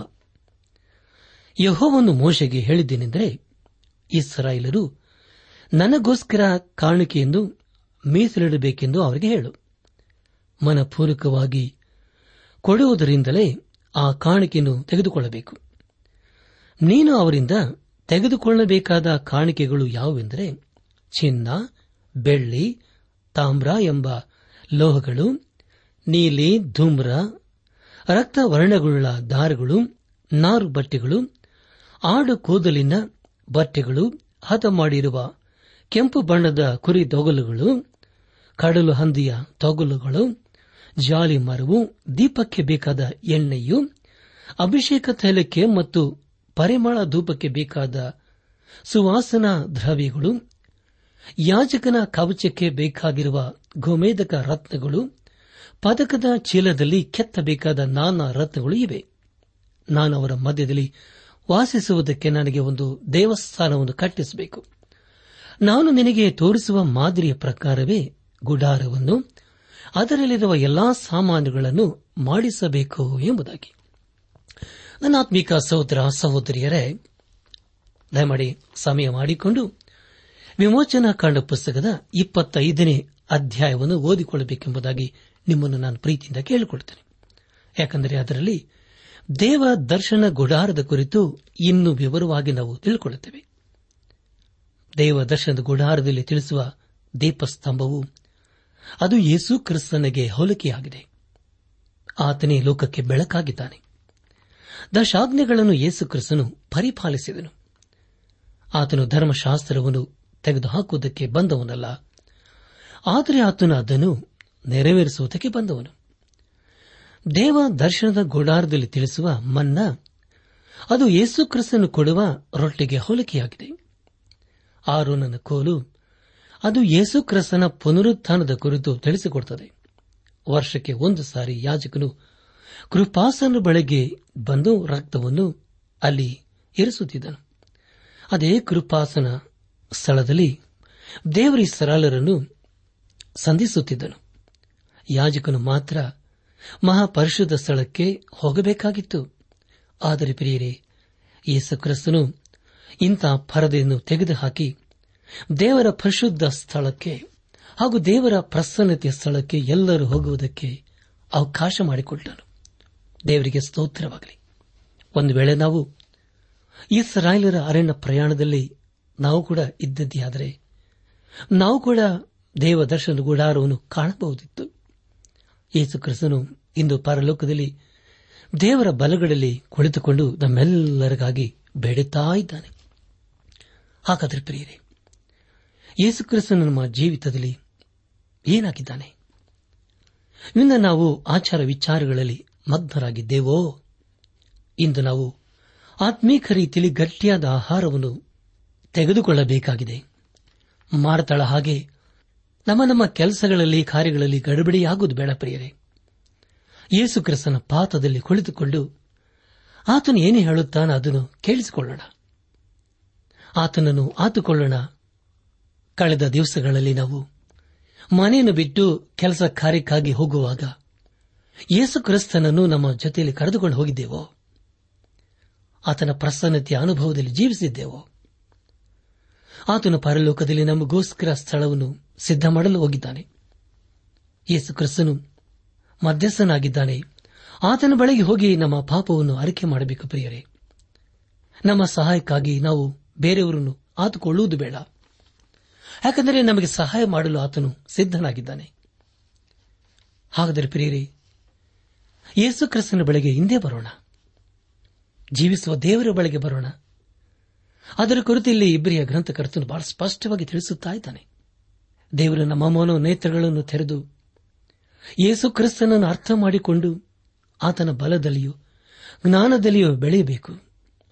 ಯೆಹೋವನು ಮೋಶೆಗೆ ಹೇಳಿದ್ದೇನೆಂದರೆ, ಇಸ್ರಾಯೇಲರು ನನಗೋಸ್ಕರ ಕಾಣಿಕೆಯನ್ನು ಮೀಸಲಿಡಬೇಕೆಂದು ಅವರಿಗೆ ಹೇಳು. ಮನಪೂರ್ವಕವಾಗಿ ಕೊಡುವುದರಿಂದಲೇ ಆ ಕಾಣಿಕೆಯನ್ನು ತೆಗೆದುಕೊಳ್ಳಬೇಕು. ನೀನು ಅವರಿಂದ ತೆಗೆದುಕೊಳ್ಳಬೇಕಾದ ಕಾಣಿಕೆಗಳು ಯಾವುವೆಂದರೆ ಚಿನ್ನ, ಬೆಳ್ಳಿ, ತಾಮ್ರ ಎಂಬ ಲೋಹಗಳು, ನೀಲಿ, ಧೂಮ್ರ, ರಕ್ತವರ್ಣಗಳುಳ್ಳ ದಾರಗಳು, ನಾರು ಬಟ್ಟೆಗಳು, ಆಡು ಕೂದಲಿನ ಬಟ್ಟೆಗಳು, ಹದ ಮಾಡಿರುವ ಕೆಂಪು ಬಣ್ಣದ ಕುರಿ ತೊಗಲುಗಳು, ಕಡಲು ಹಂದಿಯ ತೊಗಲುಗಳು, ಜಾಲಿ ಮರವು, ದೀಪಕ್ಕೆ ಬೇಕಾದ ಎಣ್ಣೆಯು, ಅಭಿಷೇಕ ತೈಲಕ್ಕೆ ಮತ್ತು ಪರಿಮಳ ಧೂಪಕ್ಕೆ ಬೇಕಾದ ಸುವಾಸನಾ ದ್ರವ್ಯಗಳು, ಯಾಜಕನ ಕವಚಕ್ಕೆ ಬೇಕಾಗಿರುವ ಗೋಮೇಧಕ ರತ್ನಗಳು, ಪದಕದ ಚೀಲದಲ್ಲಿ ಕೆತ್ತಬೇಕಾದ ನಾನಾ ರತ್ನಗಳು ಇವೆ. ನಾನು ಅವರ ಮಧ್ಯದಲ್ಲಿ ವಾಸಿಸುವುದಕ್ಕೆ ನನಗೆ ಒಂದು ದೇವಸ್ಥಾನವನ್ನು ಕಟ್ಟಿಸಬೇಕು. ನಾನು ನಿನಗೆ ತೋರಿಸುವ ಮಾದರಿಯ ಪ್ರಕಾರವೇ ಗುಡಾರವನ್ನು ಅದರಲ್ಲಿರುವ ಎಲ್ಲಾ ಸಾಮಾನುಗಳನ್ನು ಮಾಡಿಸಬೇಕು ಎಂಬುದಾಗಿ. ನನ್ನ ಆತ್ಮೀಕ ಸಹೋದರ ಸಹೋದರಿಯರೇ, ದಯಮಾಡಿ ಸಮಯ ಮಾಡಿಕೊಂಡು ವಿಮೋಚನಾ ಕಾಂಡ ಪುಸ್ತಕದ ಇಪ್ಪತ್ತೈದನೇ ಅಧ್ಯಾಯವನ್ನು ಓದಿಕೊಳ್ಳಬೇಕೆಂಬುದಾಗಿ ನಿಮ್ಮನ್ನು ನಾನು ಪ್ರೀತಿಯಿಂದ ಕೇಳಿಕೊಳ್ತೇನೆ. ಯಾಕೆಂದರೆ ಅದರಲ್ಲಿ ದೇವ ದರ್ಶನ ಗುಡಾರದ ಕುರಿತು ಇನ್ನೂ ವಿವರವಾಗಿ ನಾವು ತಿಳಿದುಕೊಳ್ಳುತ್ತೇವೆ. ದೇವ ದರ್ಶನದ ಗುಡಾರದಲ್ಲಿ ತಿಳಿಸುವ ದೀಪಸ್ತಂಭವು ಅದು ಯೇಸು ಕ್ರಿಸ್ತನಿಗೆ ಹೋಲಿಕೆಯಾಗಿದೆ. ಆತನೇ ಲೋಕಕ್ಕೆ ಬೆಳಕಾಗಿದ್ದಾನೆ. ದಶಾಜ್ಞೆಗಳನ್ನು ಯೇಸು ಕ್ರಿಸ್ತನು ಪರಿಪಾಲಿಸಿದನು. ಆತನು ಧರ್ಮಶಾಸ್ತ್ರವನ್ನು ತೆಗೆದುಹಾಕುವುದಕ್ಕೆ ಬಂದವನಲ್ಲ, ಆದರೆ ಆತನು ಅದನ್ನು ನೆರವೇರಿಸುವುದಕ್ಕೆ ಬಂದವನು. ದೇವ ದರ್ಶನದ ಗುಡಾರದಲ್ಲಿ ತಿಳಿಸುವ ಮನ್ನಾ ಅದು ಯೇಸು ಕ್ರಿಸ್ತನು ಕೊಡುವ ರೊಟ್ಟಿಗೆ ಹೋಲಿಕೆಯಾಗಿದೆ. ಆರೋನನ ಕೋಲು ಅದು ಯೇಸು ಕ್ರಿಸ್ತನ ಪುನರುತ್ಥಾನದ ಕುರಿತು ತಿಳಿಸಿಕೊಡುತ್ತದೆ. ವರ್ಷಕ್ಕೆ ಒಂದು ಸಾರಿ ಯಾಜಕನು ಕೃಪಾಸನ ಬಳಿಗೆ ಬಂದು ರಕ್ತವನ್ನು ಅಲ್ಲಿ ಇರಿಸುತ್ತಿದ್ದನು. ಅದೇ ಕೃಪಾಸನ ಸ್ಥಳದಲ್ಲಿ ದೇವರ ಇಸ್ರಾಯೇಲರನ್ನು ಸಂಧಿಸುತ್ತಿದ್ದನು. ಯಾಜಕನು ಮಾತ್ರ ಮಹಾಪರಿಶುದ್ಧ ಸ್ಥಳಕ್ಕೆ ಹೋಗಬೇಕಾಗಿತ್ತು. ಆದರೆ ಪ್ರಿಯರೇ, ಯೇಸು ಕ್ರಿಸ್ತನು ಇಂಥ ಪರದೆಯನ್ನು ತೆಗೆದುಹಾಕಿ ದೇವರ ಪರಿಶುದ್ಧ ಸ್ಥಳಕ್ಕೆ ಹಾಗೂ ದೇವರ ಪ್ರಸನ್ನತೆಯ ಸ್ಥಳಕ್ಕೆ ಎಲ್ಲರೂ ಹೋಗುವುದಕ್ಕೆ ಅವಕಾಶ ಮಾಡಿಕೊಟ್ಟನು. ದೇವರಿಗೆ ಸ್ತೋತ್ರವಾಗಲಿ. ಒಂದು ವೇಳೆ ನಾವು ಇಸ್ರಾಯೇಲರ ಅರಣ್ಯ ಪ್ರಯಾಣದಲ್ಲಿ ನಾವು ಕೂಡ ಇದ್ದದ್ದಾದರೆ ನಾವು ಕೂಡ ದೇವದರ್ಶನ ಗುಡಾರವನ್ನು ಕಾಣಬಹುದಿತ್ತು. ಯೇಸು ಕ್ರಿಸ್ತನು ಇಂದು ಪರಲೋಕದಲ್ಲಿ ದೇವರ ಬಲಗಳಲ್ಲಿ ಕುಳಿತುಕೊಂಡು ನಮ್ಮೆಲ್ಲರಿಗಾಗಿ ಬೇಡುತ್ತಾ ಇದ್ದಾನೆ. ಹಾಗಾದರೆ ಪ್ರಿಯರೇ, ಯೇಸು ಕ್ರಿಸ್ತನು ನಮ್ಮ ಜೀವಿತದಲ್ಲಿ ಏನಾಗಿದ್ದಾನೆ? ಇಂದು ನಾವು ಆಚಾರ ವಿಚಾರಗಳಲ್ಲಿ ಮಗ್ನರಾಗಿದ್ದೇವೋ? ಇಂದು ನಾವು ಆತ್ಮೀಕ ರೀತಿಯಲ್ಲಿ ಗಟ್ಟಿಯಾದ ಆಹಾರವನ್ನು ತೆಗೆದುಕೊಳ್ಳಬೇಕಾಗಿದೆ. ಮಾರ್ತಳ ಹಾಗೆ ನಮ್ಮ ನಮ್ಮ ಕೆಲಸಗಳಲ್ಲಿ ಕಾರ್ಯಗಳಲ್ಲಿ ಗಡಬಡಿಯಾಗುವುದು ಬೇಡ ಪ್ರಿಯರೇ. ಯೇಸು ಕ್ರಿಸ್ತನ ಪಾದದಲ್ಲಿ ಕುಳಿತುಕೊಂಡು ಆತನು ಏನೇ ಹೇಳುತ್ತಾನೋ ಅದನ್ನು ಕೇಳಿಸಿಕೊಳ್ಳೋಣ, ಆತನನ್ನು ಆತುಕೊಳ್ಳೋಣ. ಕಳೆದ ದಿವಸಗಳಲ್ಲಿ ನಾವು ಮನೆಯನ್ನು ಬಿಟ್ಟು ಕೆಲಸ ಕಾರ್ಯಕ್ಕಾಗಿ ಹೋಗುವಾಗ ಯೇಸು ಕ್ರಿಸ್ತನನ್ನು ನಮ್ಮ ಜೊತೆಯಲ್ಲಿ ಕರೆದುಕೊಂಡು ಹೋಗಿದ್ದೇವೋ? ಆತನ ಪ್ರಸನ್ನತೆಯ ಅನುಭವದಲ್ಲಿ ಜೀವಿಸಿದ್ದೇವೋ? ಆತನು ಪರಲೋಕದಲ್ಲಿ ನಮಗೋಸ್ಕರ ಸ್ಥಳವನ್ನು ಸಿದ್ಧ ಮಾಡಲು ಹೋಗಿದ್ದಾನೆ. ಯೇಸು ಕ್ರಿಸ್ತನು ಮಧ್ಯಸ್ಥನಾಗಿದ್ದಾನೆ. ಆತನ ಬಳಿಗೆ ಹೋಗಿ ನಮ್ಮ ಪಾಪವನ್ನು ಅರಿಕೆ ಮಾಡಬೇಕು ಪ್ರಿಯರೇ. ನಮ್ಮ ಸಹಾಯಕ್ಕಾಗಿ ನಾವು ಬೇರೆಯವರನ್ನು ಆತುಕೊಳ್ಳುವುದು ಬೇಡ, ಯಾಕೆಂದರೆ ನಮಗೆ ಸಹಾಯ ಮಾಡಲು ಆತನು ಸಿದ್ಧನಾಗಿದ್ದಾನೆ. ಹಾಗಾದರೆ ಪ್ರಿಯರೇ, ಯೇಸು ಕ್ರಿಸ್ತನ ಬಳಿಗೆ ಹಿಂದೆ ಬರೋಣ, ಜೀವಿಸುವ ದೇವರ ಬಳಿಗೆ ಬರೋಣ. ಅದರ ಕುರಿತು ಇಲ್ಲಿ ಇಬ್ರಿಯ ಗ್ರಂಥಕರ್ತನು ಬಹಳ ಸ್ಪಷ್ಟವಾಗಿ ತಿಳಿಸುತ್ತಾ ಇದ್ದಾನೆ. ದೇವರು ನಮ್ಮ ಮನೋ ನೇತ್ರಗಳನ್ನು ತೆರೆದು ಯೇಸು ಕ್ರಿಸ್ತನನ್ನು ಅರ್ಥ ಮಾಡಿಕೊಂಡು ಆತನ ಬಲದಲ್ಲಿಯೂ ಜ್ಞಾನದಲ್ಲಿಯೂ ಬೆಳೆಯಬೇಕು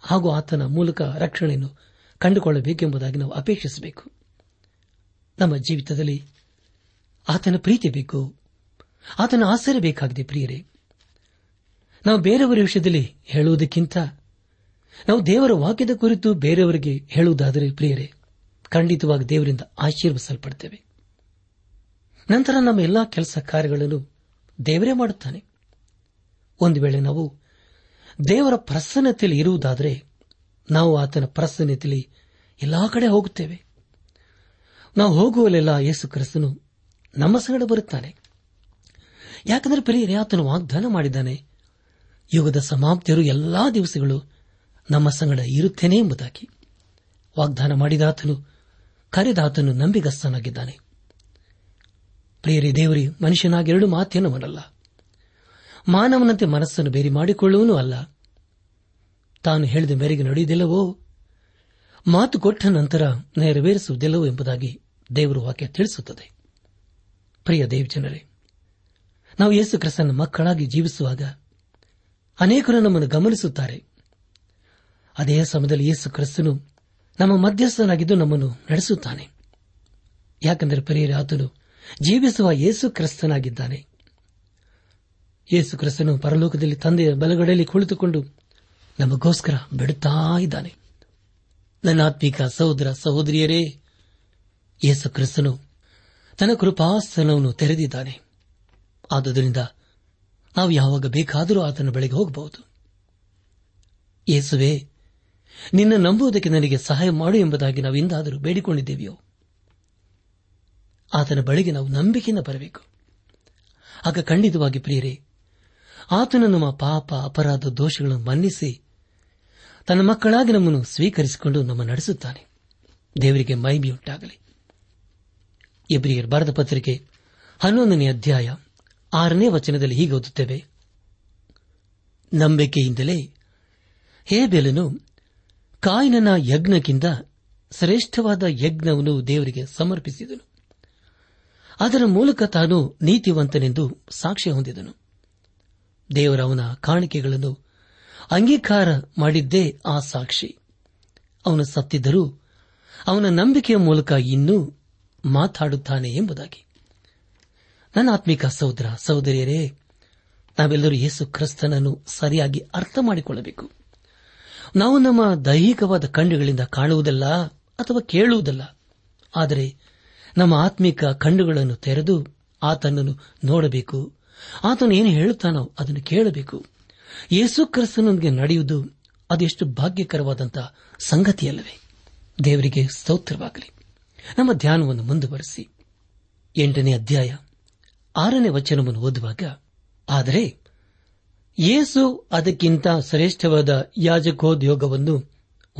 ಹಾಗೂ ಆತನ ಮೂಲಕ ರಕ್ಷಣೆಯನ್ನು ಕಂಡುಕೊಳ್ಳಬೇಕೆಂಬುದಾಗಿ ನಾವು ಅಪೇಕ್ಷಿಸಬೇಕು. ನಮ್ಮ ಜೀವಿತದಲ್ಲಿ ಆತನ ಪ್ರೀತಿ ಬೇಕು, ಆತನ ಆಸರೆ ಬೇಕಾಗಿದೆ ಪ್ರಿಯರೇ. ನಾವು ಬೇರೆಯವರ ವಿಷಯದಲ್ಲಿ ಹೇಳುವುದಕ್ಕಿಂತ ನಾವು ದೇವರ ವಾಕ್ಯದ ಕುರಿತು ಬೇರೆಯವರಿಗೆ ಹೇಳುವುದಾದರೆ ಪ್ರಿಯರೇ, ಖಂಡಿತವಾಗಿ ದೇವರಿಂದ ಆಶೀರ್ವಿಸಲ್ಪಡ್ತೇವೆ. ನಂತರ ನಮ್ಮ ಎಲ್ಲಾ ಕೆಲಸ ಕಾರ್ಯಗಳನ್ನು ದೇವರೇ ಮಾಡುತ್ತಾನೆ. ಒಂದು ವೇಳೆ ನಾವು ದೇವರ ಪ್ರಸನ್ನತೆಯಲ್ಲಿ ಇರುವುದಾದರೆ ನಾವು ಆತನ ಪ್ರಸನ್ನತೆಯಲ್ಲಿ ಎಲ್ಲಾ ಕಡೆ ಹೋಗುತ್ತೇವೆ. ನಾವು ಹೋಗುವಲ್ಲೆಲ್ಲ ಯೇಸು ಕ್ರಿಸ್ತನು ನಮ್ಮ ಸಂಗಡ ಬರುತ್ತಾನೆ. ಯಾಕಂದರೆ ಪ್ರಿಯರೇ, ಆತನು ವಾಗ್ದಾನ ಮಾಡಿದ್ದಾನೆ, ಯುಗದ ಸಮಾಪ್ತಿಯರು ಎಲ್ಲಾ ದಿವಸಗಳು ನಮ್ಮ ಸಂಗಡ ಇರುತ್ತೇನೆ ಎಂಬುದಾಗಿ. ವಾಗ್ದಾನ ಮಾಡಿದಾತನು ಕರೆದಾತನು ನಂಬಿಗಸ್ತನಾಗಿದ್ದಾನೆ ಪ್ರಿಯರೇ. ದೇವರೇ ಮನುಷ್ಯನಾಗಿ ಎರಡು ಮಾತೇನೂ ಅನ್ನಲ್ಲ, ಮಾನವನಂತೆ ಮನಸ್ಸನ್ನು ಬೇರೆ ಮಾಡಿಕೊಳ್ಳುವನೂ ಅಲ್ಲ. ತಾನು ಹೇಳಿದ ಮೇರೆಗೆ ನಡೆಯುವುದಿಲ್ಲವೋ, ಮಾತು ಕೊಟ್ಟ ನಂತರ ನೆರವೇರಿಸುವುದಿಲ್ಲವೋ ಎಂಬುದಾಗಿ ದೇವರು ವಾಕ್ಯ ತಿಳಿಸುತ್ತದೆ. ಪ್ರಿಯ ದೇವಜನರೇ, ನಾವು ಯೇಸು ಕ್ರಿಸ್ತನ ಮಕ್ಕಳಾಗಿ ಜೀವಿಸುವಾಗ ಅನೇಕರು ನಮ್ಮನ್ನು ಗಮನಿಸುತ್ತಾರೆ. ಅದೇ ಸಮಯದಲ್ಲಿ ಯೇಸು ಕ್ರಿಸ್ತನು ನಮ್ಮ ಮಧ್ಯಸ್ಥನಾಗಿದ್ದು ನಮ್ಮನ್ನು ನಡೆಸುತ್ತಾನೆ. ಯಾಕೆಂದರೆ ಪ್ರಿಯರೇ, ಆತನು ಜೀವಿಸುವ ಯೇಸು ಕ್ರಿಸ್ತನಾಗಿದ್ದಾನೆ. ಯೇಸು ಕ್ರಿಸ್ತನು ಪರಲೋಕದಲ್ಲಿ ತಂದೆಯ ಬಲಗಡೆಯಲ್ಲಿ ಕುಳಿತುಕೊಂಡು ನಮಗೋಸ್ಕರ ಬಿಡುತ್ತಾ ಇದ್ದಾನೆ. ನನ್ನ ಆತ್ಮೀಕ ಸಹೋದರ ಸಹೋದರಿಯರೇ, ಯೇಸು ಕ್ರಿಸ್ತನು ತನ್ನ ಕೃಪಾಸ್ಥಾನವನ್ನು ತೆರೆದಿದ್ದಾನೆ. ಆದುದರಿಂದ ನಾವು ಯಾವಾಗ ಬೇಕಾದರೂ ಆತನ ಬಳಿಗೆ ಹೋಗಬಹುದು. ಯೇಸುವೇ, ನಿನ್ನ ನಂಬುವುದಕ್ಕೆ ನನಗೆ ಸಹಾಯ ಮಾಡು ಎಂಬುದಾಗಿ ನಾವು ಎಂದಾದರೂ ಬೇಡಿಕೊಂಡಿದ್ದೇವೆಯೋ? ಆತನ ಬಳಿಗೆ ನಾವು ನಂಬಿಕೆಯನ್ನು ಬರಬೇಕು. ಆಗ ಖಂಡಿತವಾಗಿ ಪ್ರಿಯರೇ, ಆತನು ನಮ್ಮ ಪಾಪ ಅಪರಾಧ ದೋಷಗಳನ್ನು ಮನ್ನಿಸಿ ತನ್ನ ಮಕ್ಕಳಾಗಿ ನಮ್ಮನ್ನು ಸ್ವೀಕರಿಸಿಕೊಂಡು ನಮ್ಮ ನಡೆಸುತ್ತಾನೆ. ದೇವರಿಗೆ ಮೈಬಿಯುಂಟಾಗಲಿ. ಇಬ್ರಿಯರ್ ಬರೆದ ಪತ್ರಿಕೆ ಹನ್ನೊಂದನೇ ಅಧ್ಯಾಯ ಆರನೇ ವಚನದಲ್ಲಿ ಹೀಗೆ ಓದುತ್ತೇವೆ: ನಂಬಿಕೆಯಿಂದಲೇ ಹೇಬೆಲನು ಕಾಯಿನನ ಯಜ್ಞಕ್ಕಿಂತ ಶ್ರೇಷ್ಠವಾದ ಯಜ್ಞವನ್ನು ದೇವರಿಗೆ ಸಮರ್ಪಿಸಿದನು, ಅದರ ಮೂಲಕ ತಾನು ನೀತಿವಂತನೆಂದು ಸಾಕ್ಷ್ಯ ಹೊಂದಿದನು. ದೇವರ ಅವನ ಕಾಣಿಕೆಗಳನ್ನು ಅಂಗೀಕಾರ ಮಾಡಿದ್ದೇ ಆ ಸಾಕ್ಷಿ. ಅವನು ಸತ್ತಿದ್ದರೂ ಅವನ ನಂಬಿಕೆಯ ಮೂಲಕ ಇನ್ನೂ ಮಾತಾಡುತ್ತಾನೆ ಎಂಬುದಾಗಿ. ನನ್ನ ಆತ್ಮಿಕ ಸಹೋದರ ಸಹೋದರಿಯರೇ, ನಾವೆಲ್ಲರೂ ಯೇಸು ಕ್ರಿಸ್ತನನ್ನು ಸರಿಯಾಗಿ ಅರ್ಥ ಮಾಡಿಕೊಳ್ಳಬೇಕು. ನಾವು ನಮ್ಮ ದೈಹಿಕವಾದ ಕಣ್ಣುಗಳಿಂದ ಕಾಣುವುದಲ್ಲ ಅಥವಾ ಕೇಳುವುದಲ್ಲ, ಆದರೆ ನಮ್ಮ ಆತ್ಮಿಕ ಕಣ್ಣುಗಳನ್ನು ತೆರೆದು ಆತನನ್ನು ನೋಡಬೇಕು. ಆತನು ಏನು ಹೇಳುತ್ತಾನೋ ಅದನ್ನು ಕೇಳಬೇಕು. ಯೇಸು ಕ್ರಿಸ್ತನೊಂದಿಗೆ ನಡೆಯುವುದು ಅದೆಷ್ಟು ಭಾಗ್ಯಕರವಾದಂತಹ ಸಂಗತಿಯಲ್ಲವೇ? ದೇವರಿಗೆ ಸ್ತೋತ್ರವಾಗಲಿ. ನಮ್ಮ ಧ್ಯಾನವನ್ನು ಮುಂದುವರೆಸಿ ಎಂಟನೇ ಅಧ್ಯಾಯ ಆರನೇ ವಚನವನ್ನು ಓದುವಾಗ, ಆದರೆ ಯೇಸು ಅದಕ್ಕಿಂತ ಶ್ರೇಷ್ಠವಾದ ಯಾಜಕೋದ್ಯೋಗವನ್ನು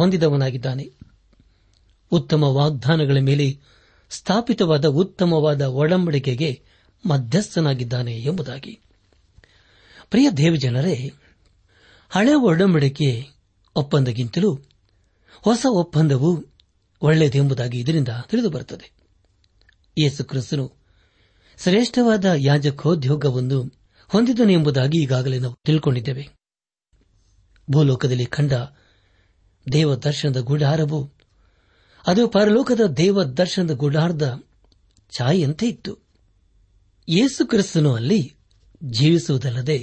ಹೊಂದಿದವನಾಗಿದ್ದಾನೆ. ಉತ್ತಮ ವಾಗ್ದಾನಗಳ ಮೇಲೆ ಸ್ಥಾಪಿತವಾದ ಉತ್ತಮವಾದ ಒಡಂಬಡಿಕೆಗೆ ಮಧ್ಯಸ್ಥನಾಗಿದ್ದಾನೆ ಎಂಬುದಾಗಿ. ಪ್ರಿಯ ದೇವಜನರೇ, ಹಳೆ ಒಡಂಬಡಿಕೆ ಒಪ್ಪಂದಕ್ಕಿಂತಲೂ ಹೊಸ ಒಪ್ಪಂದವು ಒಳ್ಳೆಯದೆಂಬುದಾಗಿ ಇದರಿಂದ ತಿಳಿದುಬರುತ್ತದೆ. ಯೇಸು ಕ್ರಿಸ್ತನು ಶ್ರೇಷ್ಠವಾದ ಯಾಜಕೋದ್ಯೋಗವನ್ನು ಹೊಂದಿದನು ಎಂಬುದಾಗಿ ಈಗಾಗಲೇ ನಾವು ತಿಳ್ಕೊಂಡಿದ್ದೇವೆ. ಭೂಲೋಕದಲ್ಲಿ ಕಂಡ ದೇವ ದರ್ಶನದ ಗುಡಾರವು ಅದು ಪರಲೋಕದ ದೇವ ದರ್ಶನದ ಗುಡಾರದ ಛಾಯೆಯಂತೆ ಇತ್ತು. ಯೇಸು ಕ್ರಿಸ್ತನು ಅಲ್ಲಿ ಜೀವಿಸುವುದಲ್ಲದೆ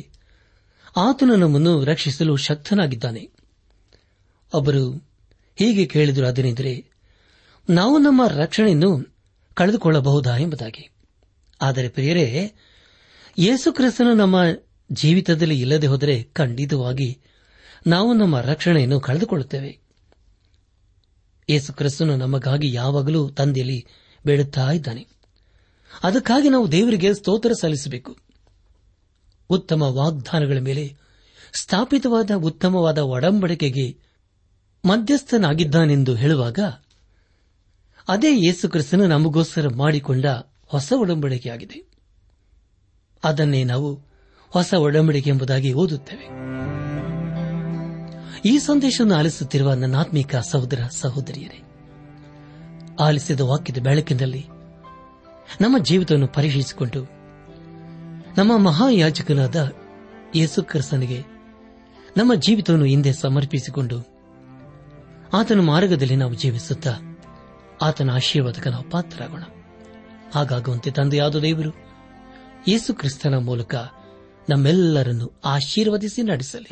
ಆತನು ನಮ್ಮನ್ನು ರಕ್ಷಿಸಲು ಶಕ್ತನಾಗಿದ್ದಾನೆ. ಒಬ್ಬರು ಹೀಗೆ ಕೇಳಿದರು, ಅದನೆಂದರೆ ನಾವು ನಮ್ಮ ರಕ್ಷಣೆಯನ್ನು ಕಳೆದುಕೊಳ್ಳಬಹುದಾ ಎಂಬುದಾಗಿ. ಆದರೆ ಪ್ರಿಯರೇ, ಯೇಸು ಕ್ರಿಸ್ತನು ನಮ್ಮ ಜೀವಿತದಲ್ಲಿ ಇಲ್ಲದೆ ಹೋದರೆ ಖಂಡಿತವಾಗಿ ನಾವು ನಮ್ಮ ರಕ್ಷಣೆಯನ್ನು ಕಳೆದುಕೊಳ್ಳುತ್ತೇವೆ. ಯೇಸು ಕ್ರಿಸ್ತನು ನಮಗಾಗಿ ಯಾವಾಗಲೂ ತಂದೆಯಲ್ಲಿ ಬೇಡುತ್ತಾ ಇದ್ದಾನೆ. ಅದಕ್ಕಾಗಿ ನಾವು ದೇವರಿಗೆ ಸ್ತೋತ್ರ ಸಲ್ಲಿಸಬೇಕು. ಉತ್ತಮ ವಾಗ್ದಾನಗಳ ಮೇಲೆ ಸ್ಥಾಪಿತವಾದ ಉತ್ತಮವಾದ ಒಡಂಬಡಿಕೆಗೆ ಮಧ್ಯಸ್ಥನಾಗಿದ್ದಾನೆಂದು ಹೇಳುವಾಗ ಅದೇ ಯೇಸು ಕ್ರಿಸ್ತನು ನಮಗೋಸ್ಕರ ಮಾಡಿಕೊಂಡ ಹೊಸ ಒಡಂಬಡಿಕೆಯಾಗಿದೆ. ಅದನ್ನೇ ನಾವು ಹೊಸ ಒಡಂಬಡಿಕೆ ಎಂಬುದಾಗಿ ಓದುತ್ತೇವೆ. ಈ ಸಂದೇಶವನ್ನು ಆಲಿಸುತ್ತಿರುವ ನನ್ನ ಆತ್ಮೀಕ ಸಹೋದರ ಸಹೋದರಿಯರೇ, ಆಲಿಸಿದ ವಾಕ್ಯದ ಬೆಳಕಿನಲ್ಲಿ ನಮ್ಮ ಜೀವಿತವನ್ನು ಪರೀಕ್ಷಿಸಿಕೊಂಡು ನಮ್ಮ ಮಹಾಯಾಜಕನಾದ ಯೇಸು ಕ್ರಿಸ್ತನಿಗೆ ನಮ್ಮ ಜೀವಿತವನ್ನು ಹಿಂದೆ ಸಮರ್ಪಿಸಿಕೊಂಡು ಆತನ ಮಾರ್ಗದಲ್ಲಿ ನಾವು ಜೀವಿಸುತ್ತಾ ಆತನ ಆಶೀರ್ವಾದಕ್ಕೆ ನಾವು ಪಾತ್ರರಾಗೋಣ. ಹಾಗಾಗುವಂತೆ ತಂದೆಯಾದ ದೇವರು ಯೇಸು ಕ್ರಿಸ್ತನ ಮೂಲಕ ನಮ್ಮೆಲ್ಲರನ್ನು ಆಶೀರ್ವದಿಸಿ ನಡೆಸಲಿ.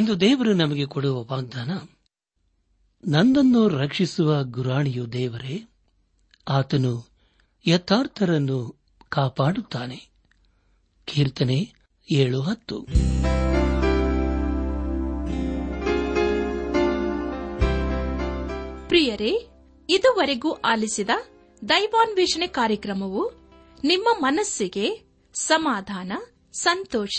ಇಂದು ದೇವರು ನಮಗೆ ಕೊಡುವ ವಾಗ್ದಾನ, ನನ್ನನ್ನು ರಕ್ಷಿಸುವ ಗುರಾಣಿಯು ದೇವರೇ, ಆತನು ಯಥಾರ್ಥರನ್ನು ಕಾಪಾಡುತ್ತಾನೆ. ಕೀರ್ತನೆ ಏಳು ಹತ್ತು. ಪ್ರಿಯರೇ, ಇದುವರೆಗೂ ಆಲಿಸಿದ ದೈವಾನ್ವೇಷಣೆ ಕಾರ್ಯಕ್ರಮವು ನಿಮ್ಮ ಮನಸ್ಸಿಗೆ ಸಮಾಧಾನ, ಸಂತೋಷ